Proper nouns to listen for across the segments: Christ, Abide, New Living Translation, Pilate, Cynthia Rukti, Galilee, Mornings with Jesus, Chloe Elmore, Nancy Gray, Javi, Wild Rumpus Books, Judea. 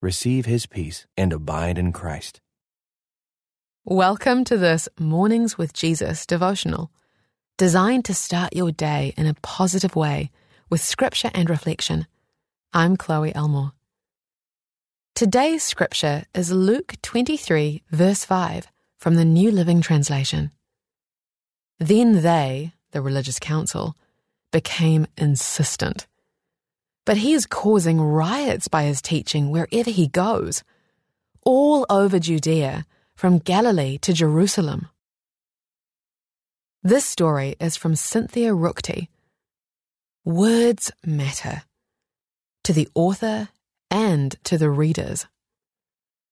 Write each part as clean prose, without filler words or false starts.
receive His peace and abide in Christ. Welcome to this Mornings with Jesus devotional, designed to start your day in a positive way with scripture and reflection. I'm Chloe Elmore. Today's scripture is Luke 23, verse 5, from the New Living Translation. Then they, the religious council, became insistent. But he is causing riots by his teaching wherever he goes, all over Judea, from Galilee to Jerusalem. This story is from Cynthia Rukti. Words matter to the author and to the readers.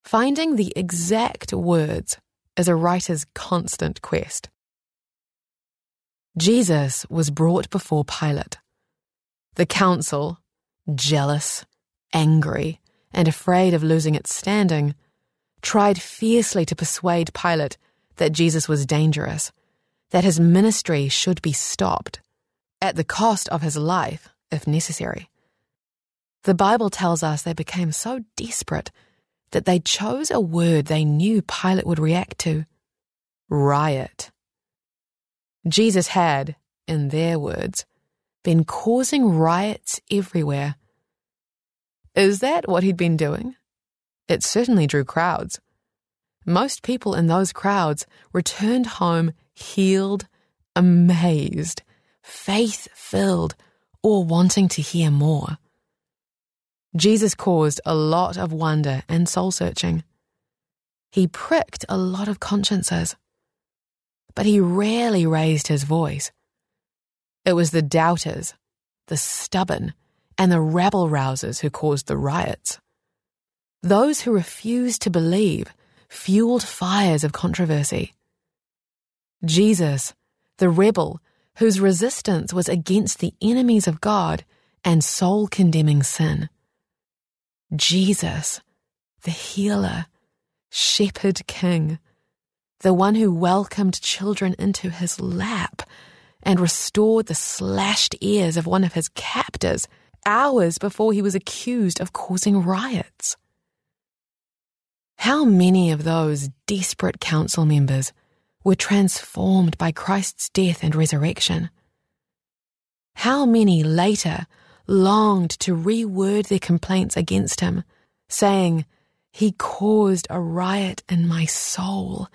Finding the exact words is a writer's constant quest. Jesus was brought before Pilate. The council, jealous, angry, and afraid of losing its standing, tried fiercely to persuade Pilate that Jesus was dangerous, that his ministry should be stopped, at the cost of his life, if necessary. The Bible tells us they became so desperate that they chose a word they knew Pilate would react to: riot. Jesus had, in their words, been causing riots everywhere. Is that what he'd been doing? It certainly drew crowds. Most people in those crowds returned home healed, amazed, faith-filled, or wanting to hear more. Jesus caused a lot of wonder and soul-searching. He pricked a lot of consciences, but he rarely raised his voice. It was the doubters, the stubborn, and the rabble-rousers who caused the riots. Those who refused to believe fueled fires of controversy. Jesus, the rebel, whose resistance was against the enemies of God and soul-condemning sin. Jesus, the healer, shepherd king, the one who welcomed children into his lap and restored the slashed ears of one of his captors hours before he was accused of causing riots. How many of those desperate council members were transformed by Christ's death and resurrection? How many later longed to reword their complaints against him, saying, "He caused a riot in my soul,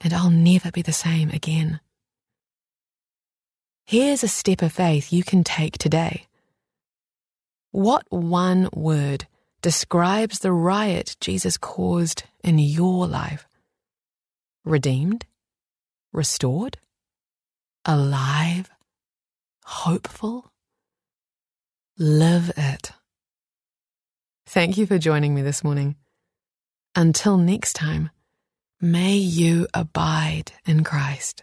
and I'll never be the same again"? Here's a step of faith you can take today. What one word describes the riot Jesus caused in your life? Redeemed? Restored? Alive? Hopeful? Live it. Thank you for joining me this morning. Until next time, may you abide in Christ.